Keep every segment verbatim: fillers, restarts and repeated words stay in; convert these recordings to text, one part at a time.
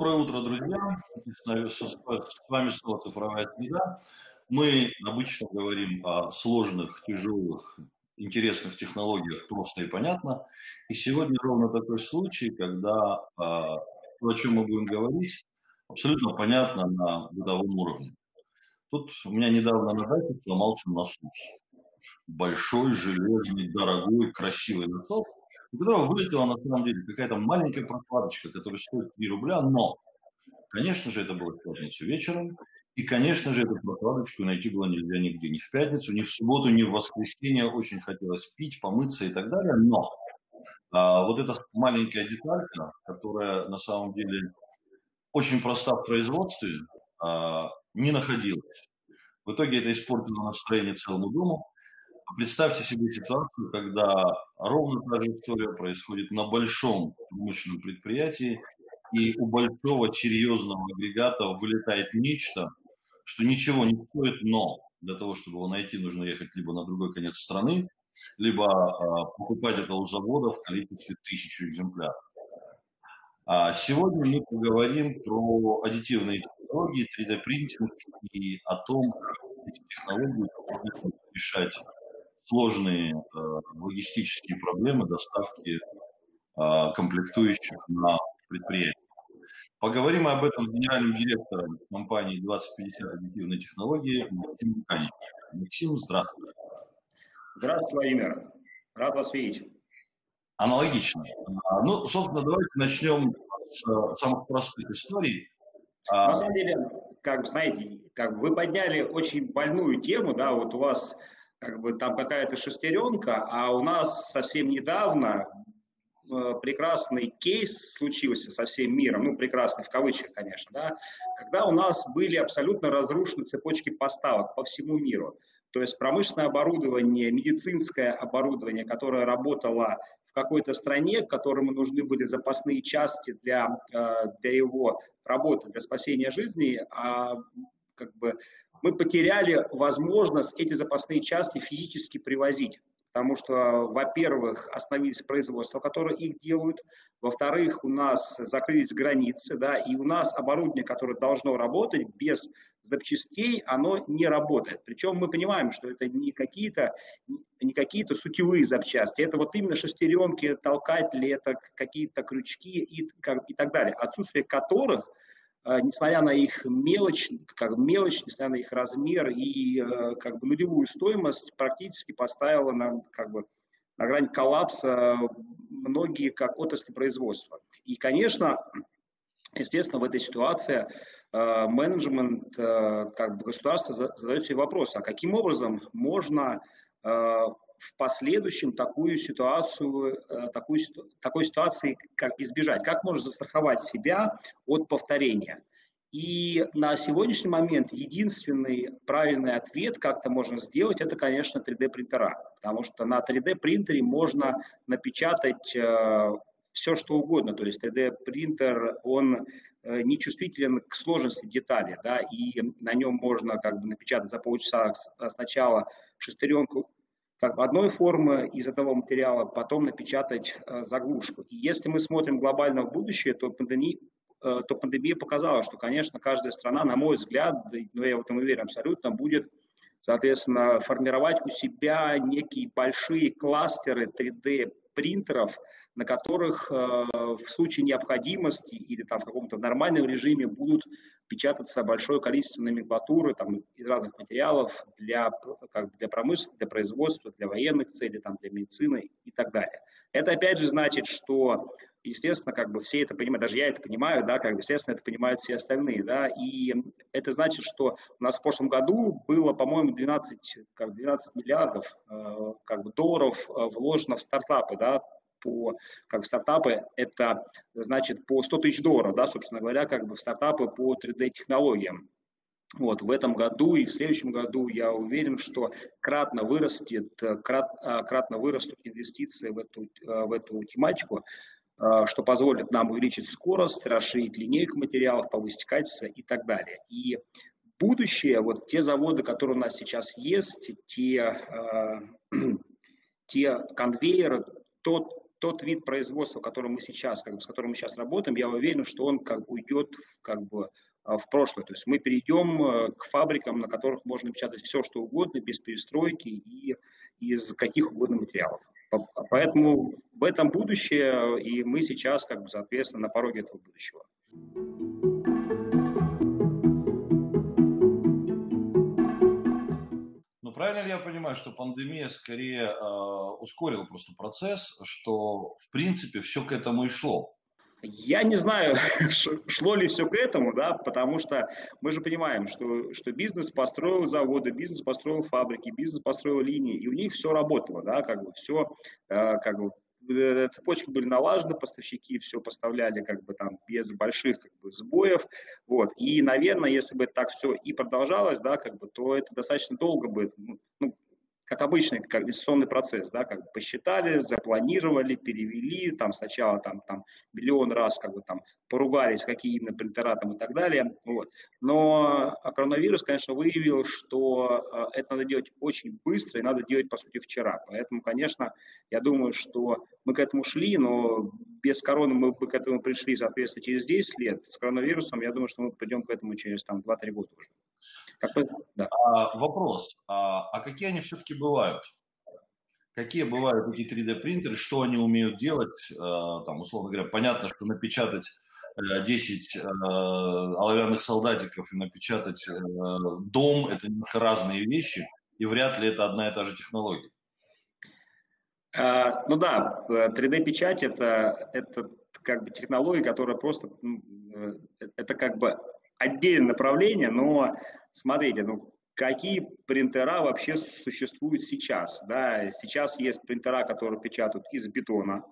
Доброе утро, друзья. С вами снова цифровая среда. Мы обычно говорим о сложных, тяжелых, интересных технологиях просто и понятно. И сегодня ровно такой случай, когда то, о чем мы будем говорить, абсолютно понятно на бытовом уровне. Тут у меня недавно на даче сломался насос. Большой, железный, дорогой, красивый насос, у которого вылетела на самом деле какая-то маленькая прокладочка, которая стоит три рубля, но, конечно же, это было в пятницу вечером, и, конечно же, эту прокладочку найти было нельзя нигде, ни в пятницу, ни в субботу, ни в воскресенье, очень хотелось пить, помыться и так далее, но а, вот эта маленькая деталька, которая на самом деле очень проста в производстве, а, не находилась. В итоге это испортило настроение целому дому. Представьте себе ситуацию, когда ровно та же история происходит на большом мощном предприятии, и у большого серьезного агрегата вылетает нечто, что ничего не стоит, но для того, чтобы его найти, нужно ехать либо на другой конец страны, либо а, покупать это у завода в количестве тысячи экземпляров. А сегодня мы поговорим про аддитивные технологии, три дэ принтинг и о том, как эти технологии помогают решать сложные э, логистические проблемы доставки э, комплектующих на предприятие. Поговорим об этом с генеральным директором компании двадцать пятьдесят аддитивные технологии Максимом Ханевичем. Максим, здравствуйте. Здравствуйте, Владимир. Рад вас видеть. Аналогично. Ну, собственно, давайте начнем с самых простых историй. На самом деле, как знаете, как вы подняли очень больную тему, да, вот у вас как бы там какая-то шестеренка, а у нас совсем недавно э, прекрасный кейс случился со всем миром, ну, прекрасный в кавычках, конечно, да, когда у нас были абсолютно разрушены цепочки поставок по всему миру. То есть промышленное оборудование, медицинское оборудование, которое работало в какой-то стране, которому нужны были запасные части для, э, для его работы, для спасения жизни, а как бы мы потеряли возможность эти запасные части физически привозить, потому что, во-первых, остановились производства, которые их делают, во-вторых, у нас закрылись границы, да, и у нас оборудование, которое должно работать без запчастей, оно не работает. Причем мы понимаем, что это не какие-то, не какие-то сутевые запчасти, это вот именно шестеренки, толкатели, это какие-то крючки и, как, и так далее, отсутствие которых, несмотря на их мелочь, как мелочь, несмотря на их размер и как бы нулевую стоимость, практически поставила на, как бы, на грань коллапса многие как отрасли производства. И, конечно, естественно, в этой ситуации э, менеджмент э, как бы государства задает себе вопрос, а каким образом можно э, в последующем такую ситуацию, такую, такой ситуации как избежать, как можно застраховать себя от повторения. И на сегодняшний момент единственный правильный ответ, как это можно сделать, это, конечно, три дэ принтера, потому что на три дэ принтере можно напечатать э, все, что угодно, то есть три дэ принтер, он э, не чувствителен к сложности детали, да, и на нем можно как бы напечатать за полчаса сначала шестеренку, как бы одной формы из этого материала, потом напечатать э, заглушку. И если мы смотрим глобально в будущее, то пандемия, э, то пандемия показала, что, конечно, каждая страна, на мой взгляд, но я в этом уверен абсолютно, будет, соответственно, формировать у себя некие большие кластеры три дэ принтеров, на которых э, в случае необходимости или там в каком-то нормальном режиме будут печататься большое количество номенклатуры там, из разных материалов для, как, для промышленности, для производства, для военных целей, там, для медицины и так далее. Это опять же значит, что, естественно, как бы все это понимают, даже я это понимаю, да, как бы, естественно, это понимают все остальные, да, и это значит, что у нас в прошлом году было, по-моему, двенадцать, как, двенадцать миллиардов э, как бы, долларов э, вложено в стартапы, да, по, как в стартапы, это значит по сто тысяч долларов, да, собственно говоря, как бы в стартапы по три дэ технологиям. Вот, в этом году и в следующем году я уверен, что кратно, вырастет, крат, кратно вырастут инвестиции в эту, в эту тематику, что позволит нам увеличить скорость, расширить линейку материалов, повысить качество и так далее. И будущее, вот те заводы, которые у нас сейчас есть, те, те конвейеры, тот тот вид производства, который мы сейчас, как бы, с которым мы сейчас работаем, я уверен, что он как бы уйдет как бы в прошлое. То есть мы перейдем к фабрикам, на которых можно печатать все, что угодно, без перестройки и из каких угодно материалов. Поэтому в этом будущее, и мы сейчас, как бы, соответственно, на пороге этого будущего. Ну, правильно ли я понимаю, что пандемия скорее э, ускорила просто процесс, что, в принципе, все к этому и шло? Я не знаю, шло ли все к этому, да, потому что мы же понимаем, что, что бизнес построил заводы, бизнес построил фабрики, бизнес построил линии, и у них все работало, да, как бы все, э, как бы цепочки были налажены, поставщики все поставляли как бы там без больших как бы сбоев, вот. И, наверное, если бы так все и продолжалось, да, как бы, то это достаточно долго бы, ну, как обычный как инвестиционный процесс, да, как бы посчитали, запланировали, перевели, там сначала там, там миллион раз как бы там поругались, какие именно принтера там и так далее, вот. Но коронавирус, конечно, выявил, что это надо делать очень быстро и надо делать, по сути, вчера. Поэтому, конечно, я думаю, что мы к этому шли, но без короны мы бы к этому пришли, соответственно, через десять лет. С коронавирусом, я думаю, что мы придем к этому через там два-три года уже. Как бы, да. а, вопрос, а, а какие они все-таки бывают? Какие бывают эти три дэ принтеры, что они умеют делать? А, там, условно говоря, понятно, что напечатать десять а, оловянных солдатиков и напечатать а, дом – это немножко разные вещи, и вряд ли это одна и та же технология. А, ну да, три дэ печать – это, это как бы технология, которая просто… Это как бы… отдельное направление, но смотрите, ну, какие принтера вообще существуют сейчас? Да? Сейчас есть принтера, которые печатают из бетона,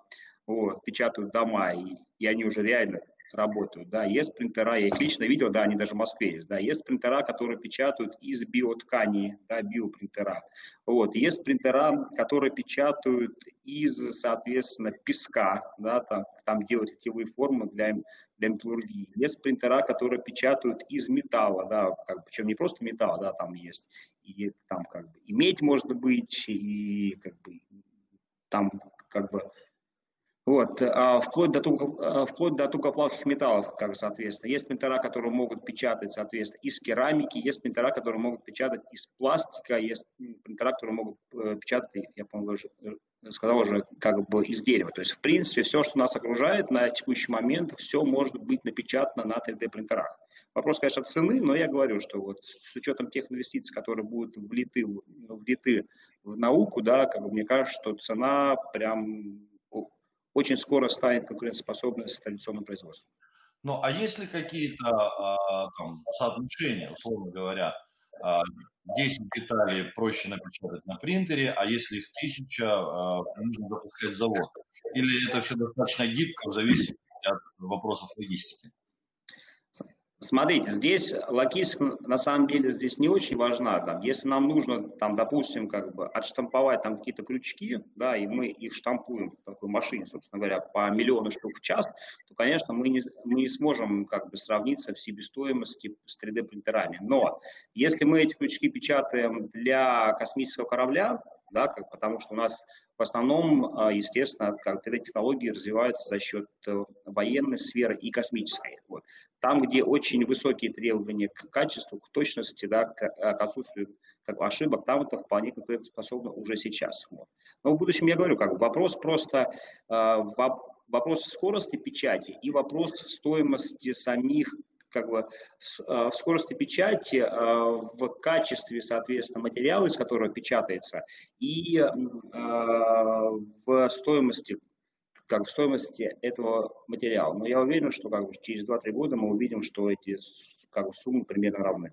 вот, печатают дома, и, и они уже реально работают. Да? Есть принтера, я их лично видел, да, они даже в Москве есть. Да? Есть принтера, которые печатают из биоткани, да, биопринтера. Вот. Есть принтера, которые печатают из, соответственно, песка, да, там, там делают литьевые формы для, для металлургии. Есть принтера, которые печатают из металла, да, как, причем не просто металл, да, там есть и, там, как бы, и медь, может быть, и как бы, там как бы... Вот, вплоть до, вплоть до тугоплавких металлов, как соответственно. Есть принтера, которые могут печатать, соответственно, из керамики, есть принтера, которые могут печатать из пластика, есть принтера, которые могут печатать, я, по-моему, уже сказал уже, как бы из дерева. То есть, в принципе, все, что нас окружает на текущий момент, все может быть напечатано на три дэ принтерах. Вопрос, конечно, цены, но я говорю, что вот с учетом тех инвестиций, которые будут влиты, влиты в науку, да, как бы мне кажется, что цена прям... очень скоро станет конкурентоспособной с традиционным производством. Ну, а есть ли какие-то а, там, соотношения, условно говоря, десять деталей проще напечатать на принтере, а если их тысяча, а, нужно запускать завод? Или это все достаточно гибко, в зависимости от вопросов логистики? Смотрите, здесь логистика на самом деле здесь не очень важна. Там, если нам нужно, там, допустим, как бы отштамповать там какие-то крючки, да, и мы их штампуем в такой машине, собственно говоря, по миллиону штук в час, то, конечно, мы не, мы не сможем как бы сравниться в себестоимости с три дэ принтерами. Но если мы эти крючки печатаем для космического корабля, да, как, потому что у нас в основном, естественно, три дэ технологии развиваются за счет военной сферы и космической. Вот. Там, где очень высокие требования к качеству, к точности, да, к, к отсутствию как бы ошибок, там это вполне конкурентоспособно уже сейчас. Вот. Но в будущем, я говорю, как вопрос просто э, вопрос скорости печати и вопрос стоимости самих, как бы в скорости печати, в качестве, соответственно, материала, из которого печатается, и в стоимости, как в стоимости этого материала. Но я уверен, что как бы через два-три года мы увидим, что эти как бы суммы примерно равны.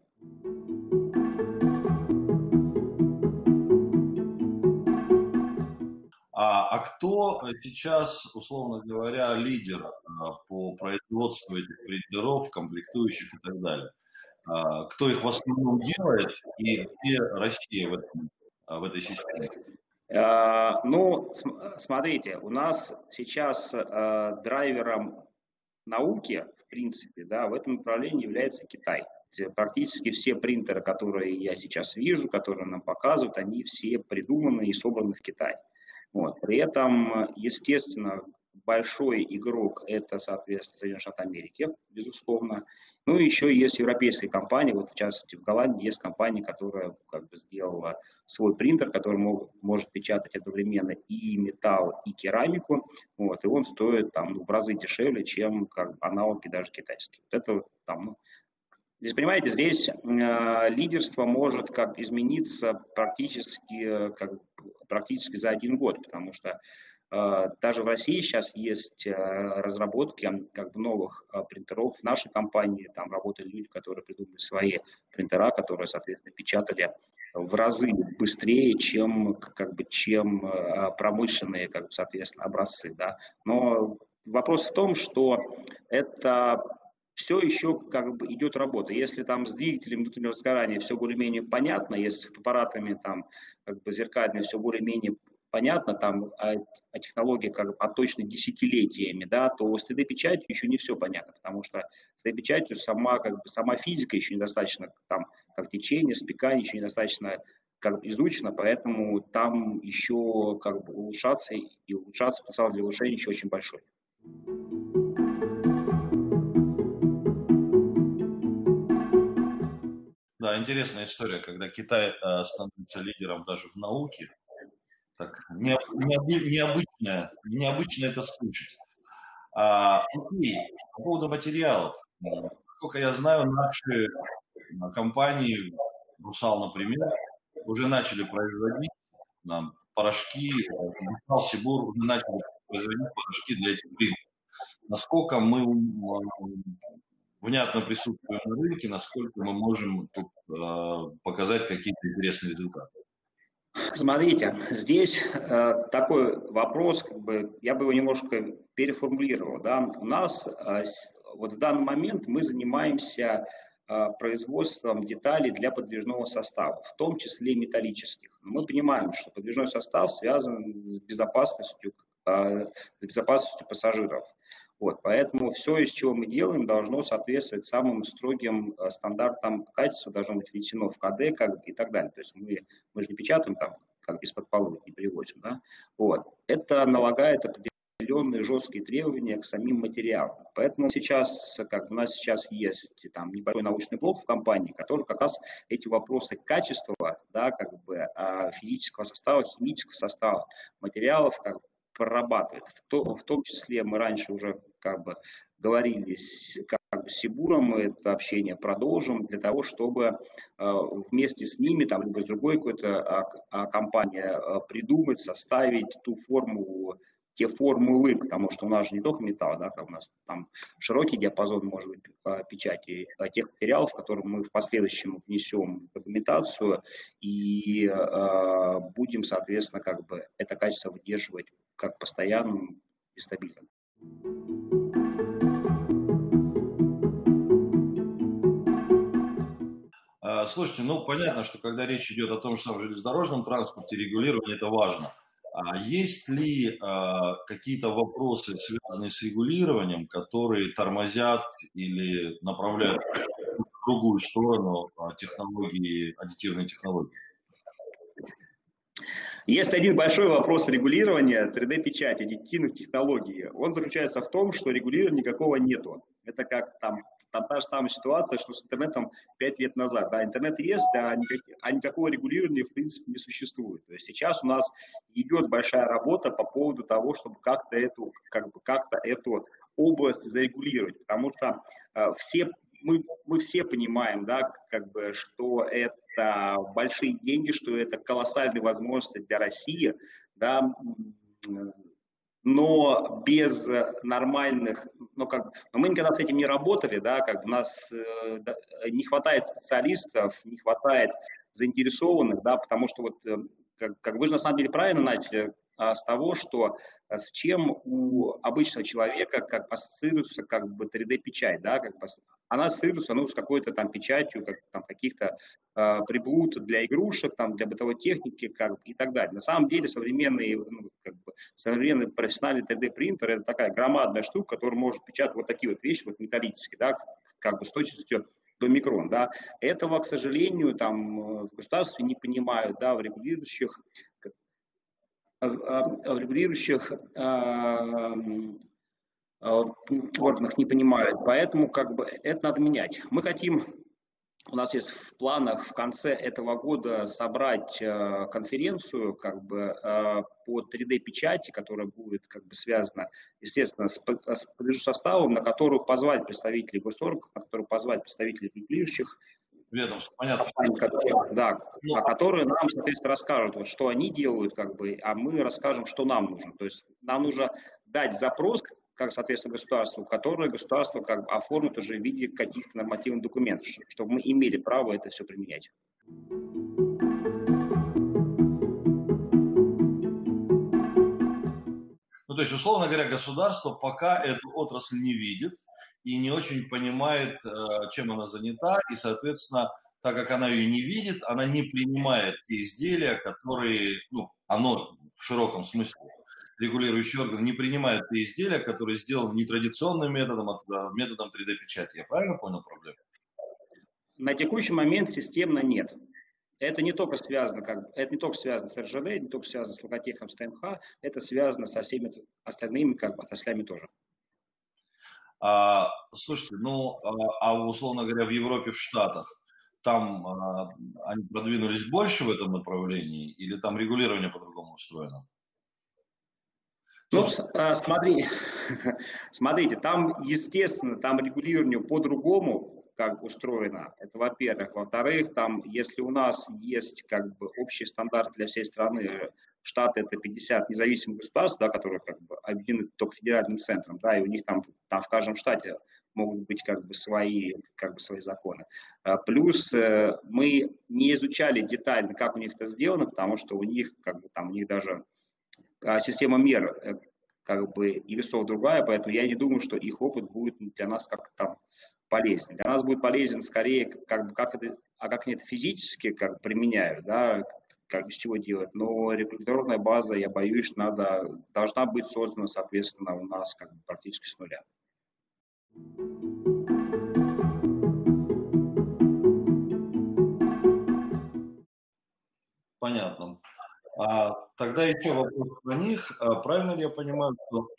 А, а кто сейчас, условно говоря, лидер по производству этих принтеров, комплектующих и так далее? А, кто их в основном делает и где Россия в, этом, в этой системе? А, ну, см- смотрите, у нас сейчас а, драйвером науки, в принципе, да, в этом направлении является Китай. Практически все принтеры, которые я сейчас вижу, которые нам показывают, они все придуманы и собраны в Китае. Вот. При этом, естественно, большой игрок – это, соответственно, Соединенные Штаты Америки, безусловно. Ну, еще есть европейские компании, вот в частности в Голландии есть компания, которая как бы сделала свой принтер, который мог, может печатать одновременно и металл, и керамику, вот, и он стоит там, ну, в разы дешевле, чем как бы аналоги даже китайские. Вот это там, ну, здесь, понимаете, здесь э, лидерство может как измениться практически, как, практически за один год, потому что даже в России сейчас есть разработки как бы новых принтеров. В нашей компании там работали люди, которые придумали свои принтера, которые, соответственно, печатали в разы быстрее, чем, как бы, чем промышленные, как бы, соответственно, образцы. Да? Но вопрос в том, что это все еще как бы идет работа. Если там с двигателем внутреннего сгорания все более-менее понятно, если с фотоаппаратами там как бы зеркальными все более-менее понятно, там о, о технологии как бы, о точно десятилетиями, да, то с три дэ-печатью еще не все понятно, потому что с три дэ-печатью сама, как бы, сама физика еще недостаточно, там, как течение, спекание еще недостаточно как бы, изучено, поэтому там еще как бы, улучшаться и улучшаться, потенциал для улучшения еще очень большой. Да, интересная история, когда Китай э, становится лидером даже в науке. Так, необычно, необычно это слышать. А, окей, по поводу материалов. Насколько я знаю, наши компании, Русал, например, уже начали производить нам порошки, Русал, Сибур уже начали производить порошки для этих рынков. Насколько мы внятно присутствуем на рынке, насколько мы можем тут э, показать какие-то интересные результаты. Смотрите, здесь э, такой вопрос, как бы, я бы его немножко переформулировал. Да? У нас э, вот в данный момент мы занимаемся э, производством деталей для подвижного состава, в том числе и металлических. Мы понимаем, что подвижной состав связан с безопасностью, э, с безопасностью пассажиров. Вот, поэтому все, из чего мы делаем, должно соответствовать самым строгим стандартам качества, должно быть внесено в ка дэ как, и так далее. То есть мы, мы же не печатаем там, как из-под полы не привозим. Да? Вот. Это налагает определенные жесткие требования к самим материалам. Поэтому сейчас, как у нас сейчас есть там, небольшой научный блок в компании, который как раз эти вопросы качества, да, как бы, физического состава, химического состава материалов, как бы, прорабатывает. В, то, в том числе мы раньше уже как бы говорили с, как бы, с Сибуром, мы это общение продолжим для того, чтобы э, вместе с ними, там, либо с другой какой-то а, а, компанией а, придумать, составить ту формулу, те формулы, потому что у нас же не только металл, да, у нас там широкий диапазон, может быть, печати тех материалов, которые мы в последующем внесем в документацию и э, будем, соответственно, как бы это качество выдерживать как постоянным и стабильным. Слушайте, ну понятно, что когда речь идет о том, что в железнодорожном транспорте регулирование – это важно. А есть ли а, какие-то вопросы, связанные с регулированием, которые тормозят или направляют в другую сторону технологии, аддитивные технологии? Есть один большой вопрос регулирования три дэ-печати, аддитивных технологий. Он заключается в том, что регулирования никакого нету. Это как там, там та же самая ситуация, что с интернетом пять лет назад. Да, интернет есть, а, никак, а никакого регулирования в принципе не существует. То есть сейчас у нас идет большая работа по поводу того, чтобы как-то эту, как бы, как-то эту область зарегулировать, потому что э, все Мы, мы все понимаем, да, как бы, что это большие деньги, что это колоссальные возможности для России, да, но без нормальных, ну, как, но мы никогда с этим не работали, да, как у нас э, не хватает специалистов, не хватает заинтересованных, да, потому что вот, как, как вы же на самом деле правильно начали с того, что с чем у обычного человека как ассоциируется как бы три дэ-печать, да, как бы, она ассоциируется, ну, с какой-то там печатью, как, там, каких-то э, приблуд для игрушек, там, для бытовой техники, как бы, и так далее. На самом деле современные, ну, как бы, современные профессиональные три дэ-принтеры это такая громадная штука, которая может печатать вот такие вот вещи, вот металлические, да, как бы с точностью до микрон, да. Этого, к сожалению, там в государстве не понимают, да, в регулирующих регулирующих органах не понимают. Поэтому как бы это надо менять. Мы хотим, у нас есть в планах в конце этого года собрать конференцию как бы по три дэ печати, которая будет как бы связана, естественно, с, с составом, на которую позвать представителей госоргов, на которую позвать представителей регулирующих, Понятно. Которые, да, ну, которые нам, соответственно, расскажут, вот, что они делают, как бы, а мы расскажем, что нам нужно. То есть нам нужно дать запрос, как, соответственно, государству, которое государство как бы оформит уже в виде каких-то нормативных документов, чтобы мы имели право это все применять. Ну, то есть, условно говоря, государство пока эту отрасль не видит и не очень понимает, чем она занята, и, соответственно, так как она ее не видит, она не принимает те изделия, которые, ну, оно в широком смысле, регулирующий орган не принимает те изделия, которые сделаны не традиционным методом, а методом три дэ печати. Я правильно понял проблему? На текущий момент системно нет. Это не только связано, как, это не только связано с эр жэ дэ, это не только связано с Локотехом, с тэ эм ха, это связано со всеми остальными как бы отраслями тоже. А, слушайте, ну, а условно говоря, в Европе, в Штатах, там а, они продвинулись больше в этом направлении или там регулирование по-другому устроено? Ну, а, смотри, смотрите, там, естественно, там регулирование по-другому как устроено, это во-первых. Во-вторых, там, если у нас есть как бы общий стандарт для всей страны, Штаты — это пятьдесят независимых государств, да, которые как бы объединены только федеральным центром, да, и у них там, там в каждом штате могут быть как бы свои, как бы свои законы. Плюс мы не изучали детально, как у них это сделано, потому что у них как бы там у них даже система мер как бы и весов другая, поэтому я не думаю, что их опыт будет для нас как-то там полезен. Для нас будет полезен скорее как бы как это, а как они это физически как бы применяют, да, как из чего делать, но регуляторная база, я боюсь, надо, должна быть создана, соответственно, у нас как бы практически с нуля. Понятно. А, тогда еще вопрос про них. А, правильно ли я понимаю, что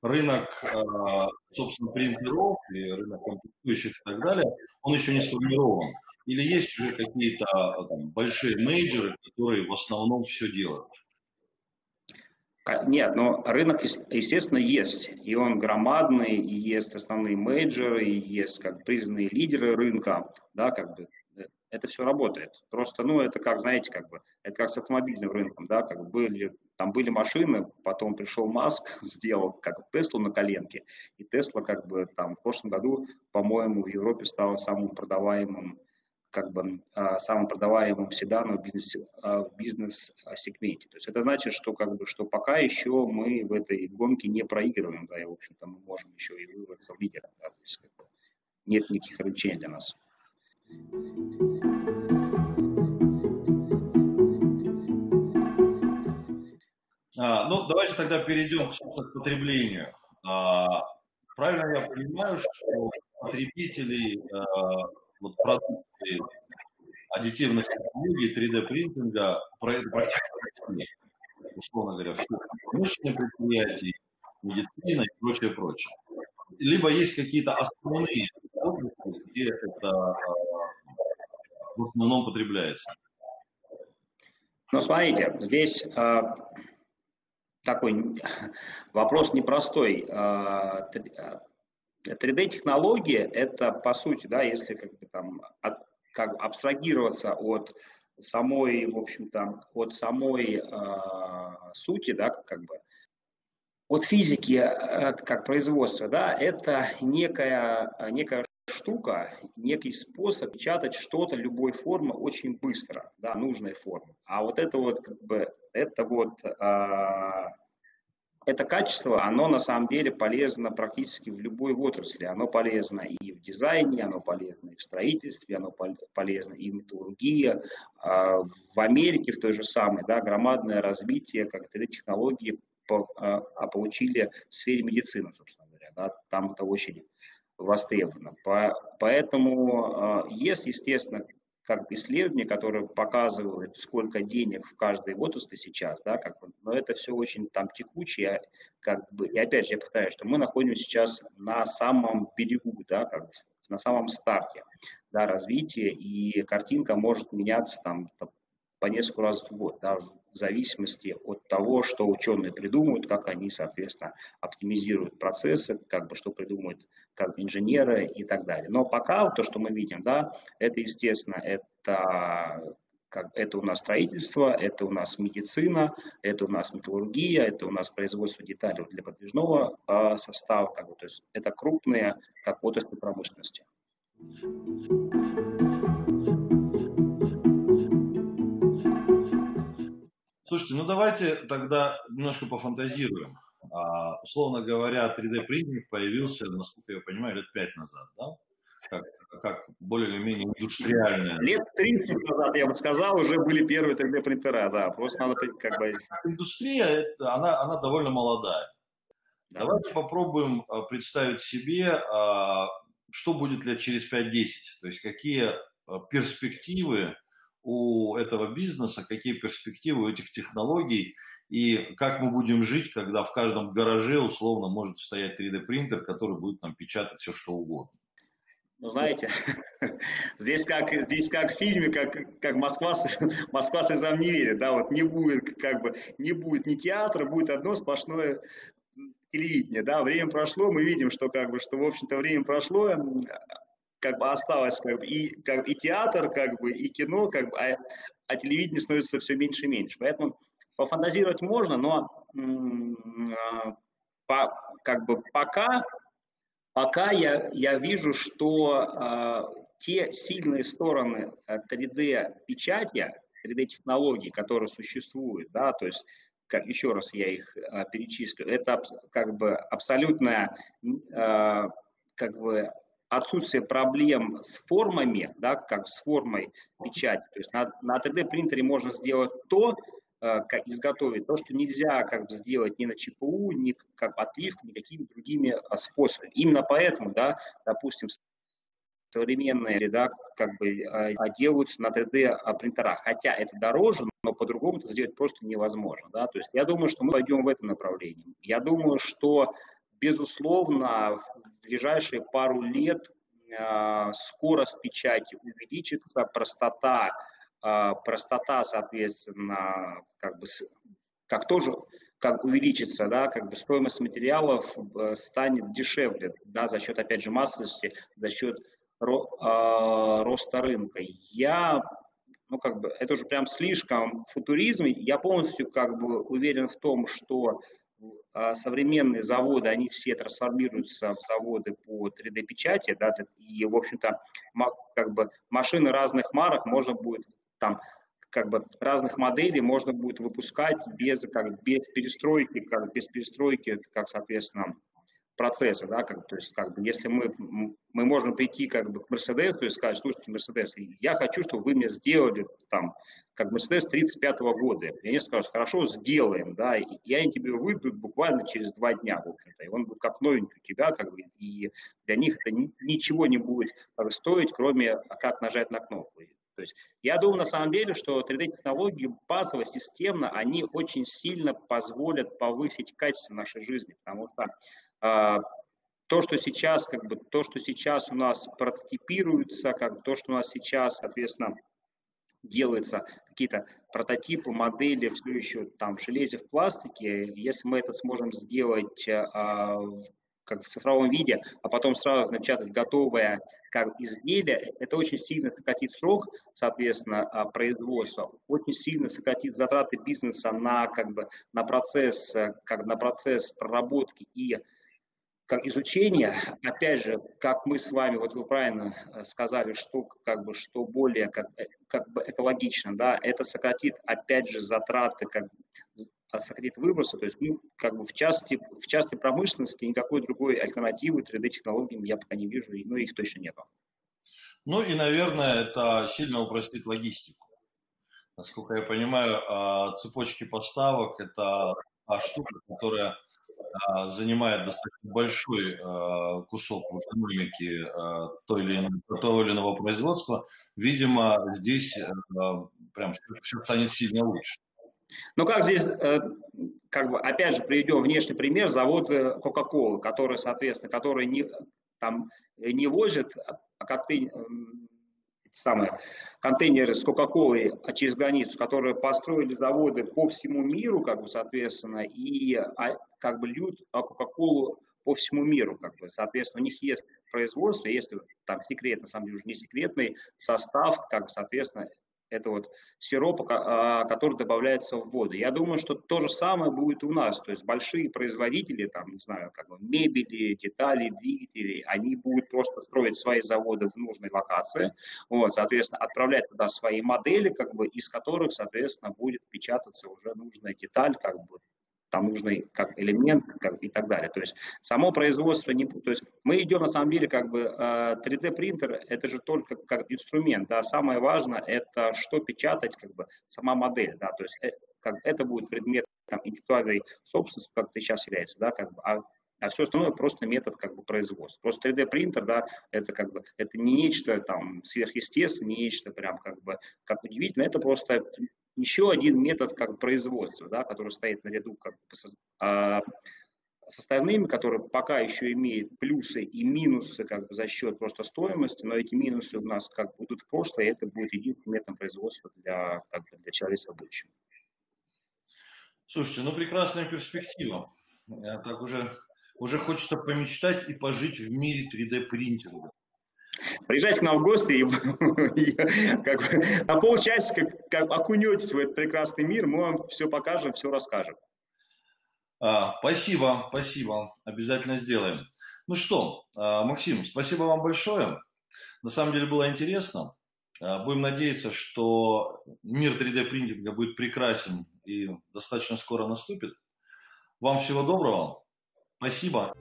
рынок, а, собственно, принтеров и рынок комплектующих и так далее, он еще не сформирован? Или есть уже какие-то там большие мейджеры, которые в основном все делают? Нет, но рынок, естественно, есть. И он громадный, и есть основные мейджеры, и есть как признанные лидеры рынка, да, как бы это все работает. Просто, ну, это как, знаете, как бы, это как с автомобильным рынком, да, как были, там были машины, потом пришел Маск, сделал как Теслу на коленке, и Тесла, как бы, там, в прошлом году, по-моему, в Европе стала самым продаваемым как бы самым продаваемым седаном в бизнес-сегменте. Бизнес то есть это значит, что, как бы, что пока еще мы в этой гонке не проигрываем, да, и, в общем-то, мы можем еще и вырваться в лидеры. Да, то есть, как бы, нет никаких ограничений для нас. А, ну, давайте тогда перейдем к потреблению. А, правильно я понимаю, что потребители а, вот, продукты аддитивных технологий, три дэ принтинга, практически, условно говоря, все промышленные предприятия, медицина и прочее, прочее. Либо есть какие-то основные области, где это в основном потребляется. Ну, смотрите, здесь э, такой вопрос непростой. три дэ технологии это, по сути, да, если как бы там от, как бы абстрагироваться от самой, в общем-то, от самой э, сути, да, как бы, от физики э, как производства, да, это некая, некая штука, некий способ печатать что-то любой формы очень быстро, да, нужной формы. А вот это вот, как бы, это вот... Э, Это качество, оно на самом деле полезно практически в любой отрасли. Оно полезно и в дизайне, оно полезно и в строительстве, оно полезно и в металлургии. В Америке в той же самой, да, громадное развитие, как три дэ технологии получили в сфере медицины, собственно говоря. Да, там это очень востребовано. Поэтому есть, естественно, как бы исследования, которые показывают, сколько денег в каждой отрасли сейчас, да, как бы, но это все очень там текучее, как бы, и опять же я повторяю, что мы находимся сейчас на самом берегу, да, как бы, на самом старте, да, развития, и картинка может меняться там по несколько раз в год, да, в зависимости от того, что ученые придумают, как они, соответственно, оптимизируют процессы, как бы что придумают как бы инженеры и так далее. Но пока то, что мы видим, да, это, естественно, это, как, это у нас строительство, это у нас медицина, это у нас металлургия, это у нас производство деталей для подвижного э, состава, как бы, то есть это крупные как отрасли промышленности. Слушайте, ну давайте тогда немножко пофантазируем. А, условно говоря, три дэ принтинг появился, насколько я понимаю, лет пять назад, да? Как, как более или менее индустриальная. Лет тридцать назад, я бы сказал, уже были первые три дэ принтера, да. Просто надо как бы... Индустрия, она, она довольно молодая. Да. Давайте попробуем представить себе, что будет лет через пять-десять, то есть какие перспективы у этого бизнеса, какие перспективы у этих технологий и как мы будем жить, когда в каждом гараже условно может стоять три дэ принтер, который будет нам печатать все, что угодно. Ну, знаете, здесь как, здесь как в фильме, как, как Москва, Москва слезам не верит, да, вот не будет, как бы, не будет ни театра, будет одно сплошное телевидение, да, время прошло, мы видим, что, как бы, что, в общем-то, время прошло, как бы осталось как бы, и, как, и театр, как бы, и кино, как бы, а, а телевидение становится все меньше и меньше. Поэтому пофантазировать можно, но по, как бы пока, пока я, я вижу, что э, те сильные стороны три дэ печати, три дэ технологий, которые существуют, да, то есть, как, еще раз я их э, перечислю, это как бы абсолютная э, как бы отсутствие проблем с формами, да, как с формой печати. То есть на, на три дэ принтере можно сделать то, э, как изготовить, то, что нельзя как бы сделать ни на ЧПУ, ни как отливку, ни какими другими а, способами. Именно поэтому, да, допустим, современные, да, как бы э, делаются на три дэ принтерах. Хотя это дороже, но по-другому это сделать просто невозможно, да. То есть я думаю, что мы пойдем в этом направлении. Я думаю, что безусловно, в ближайшие пару лет э, скорость печати увеличится, простота, э, простота, соответственно, как бы как тоже как увеличится, да, как бы стоимость материалов э, станет дешевле, да, за счет опять же массовости, за счет ро, э, роста рынка. Я ну как бы это уже прям слишком футуризм. Я полностью как бы уверен в том, что современные заводы, они все трансформируются в заводы по три дэ печати, да, и, в общем-то, как бы машины разных марок можно будет, там, как бы разных моделей можно будет выпускать без, как, без перестройки, как, без перестройки, как, соответственно, процесса, да, как, то есть, как бы, если мы, мы можем прийти, как бы, к Мерседесу и сказать, слушайте, Мерседес, я хочу, чтобы вы мне сделали, там, как Мерседес тридцать пятого года, и они скажут, хорошо, сделаем, да, и, и они тебе выйдут буквально через два дня, в общем-то, и он будет как новенький у тебя, как бы, и для них это ни, ничего не будет как, стоить, кроме как нажать на кнопку. То есть я думаю, на самом деле, что три дэ технологии базово, системно, они очень сильно позволят повысить качество нашей жизни, потому что Uh, то, что сейчас, как бы, то, что сейчас у нас прототипируется, как, то, что у нас сейчас, соответственно, делается какие-то прототипы, модели, все еще там в железе, в пластике, если мы это сможем сделать uh, как в цифровом виде, а потом сразу напечатать готовое как изделие, это очень сильно сократит срок, соответственно, производства, очень сильно сократит затраты бизнеса на, как бы, на, процесс, как, на процесс проработки и как изучение, опять же, как мы с вами, вот вы правильно сказали, что, как бы, что более как, как бы экологично, да, это сократит, опять же, затраты, как, сократит выбросы, то есть, ну, как бы в части, в части промышленности никакой другой альтернативы три дэ технологиям я пока не вижу, но их точно нет. Ну и, наверное, это сильно упростит логистику. Насколько я понимаю, цепочки поставок – это та штука, которая занимает достаточно большой кусок в экономике того или иного, того или иного производства, видимо, здесь прям все станет сильно лучше. Ну как здесь, как бы, опять же, приведем внешний пример, завод Кока-Колы, который, соответственно, который не, там, не возит коктейль, самые контейнеры с Кока-Колой через границу, которые построили заводы по всему миру, как бы, соответственно, и как бы льют Кока-Колу по всему миру, как бы, соответственно, у них есть производство, есть там секретный, на самом деле уже не секретный состав, как бы, соответственно, это вот сироп, который добавляется в воду. Я думаю, что то же самое будет у нас. То есть большие производители, там, не знаю, как бы мебели, детали, двигатели, они будут просто строить свои заводы в нужной локации, вот, соответственно, отправлять туда свои модели, как бы, из которых, соответственно, будет печататься уже нужная деталь, как бы, там нужный как элемент, как, и так далее. То есть само производство не... То есть мы идем, на самом деле, как бы три дэ принтер, это же только как инструмент, да, самое важное, это что печатать, как бы, сама модель, да, то есть как, это будет предмет там интеллектуальной собственности, как это сейчас является, да, как бы, а, а все остальное просто метод, как бы, производства. Просто три дэ принтер, да, это как бы, это не нечто там сверхъестественное, не нечто прям, как бы, как удивительно, это просто... Еще один метод, как производства, да, который стоит наряду, как бы, со, а, с остальными, которые пока еще имеют плюсы и минусы, как бы, за счет просто стоимости, но эти минусы у нас, как, будут в прошлое, и это будет единственным методом производства для, как бы, для человечества будущего. Слушайте, ну прекрасная перспектива. Так уже, уже хочется помечтать и пожить в мире три дэ принтинга. Приезжайте к нам в гости и, и как бы, на полчасика как, как, окунетесь в этот прекрасный мир, мы вам все покажем, все расскажем. А, спасибо, спасибо, обязательно сделаем. Ну что, Максим, спасибо вам большое. На самом деле было интересно. Будем надеяться, что мир три дэ принтинга будет прекрасен и достаточно скоро наступит. Вам всего доброго. Спасибо.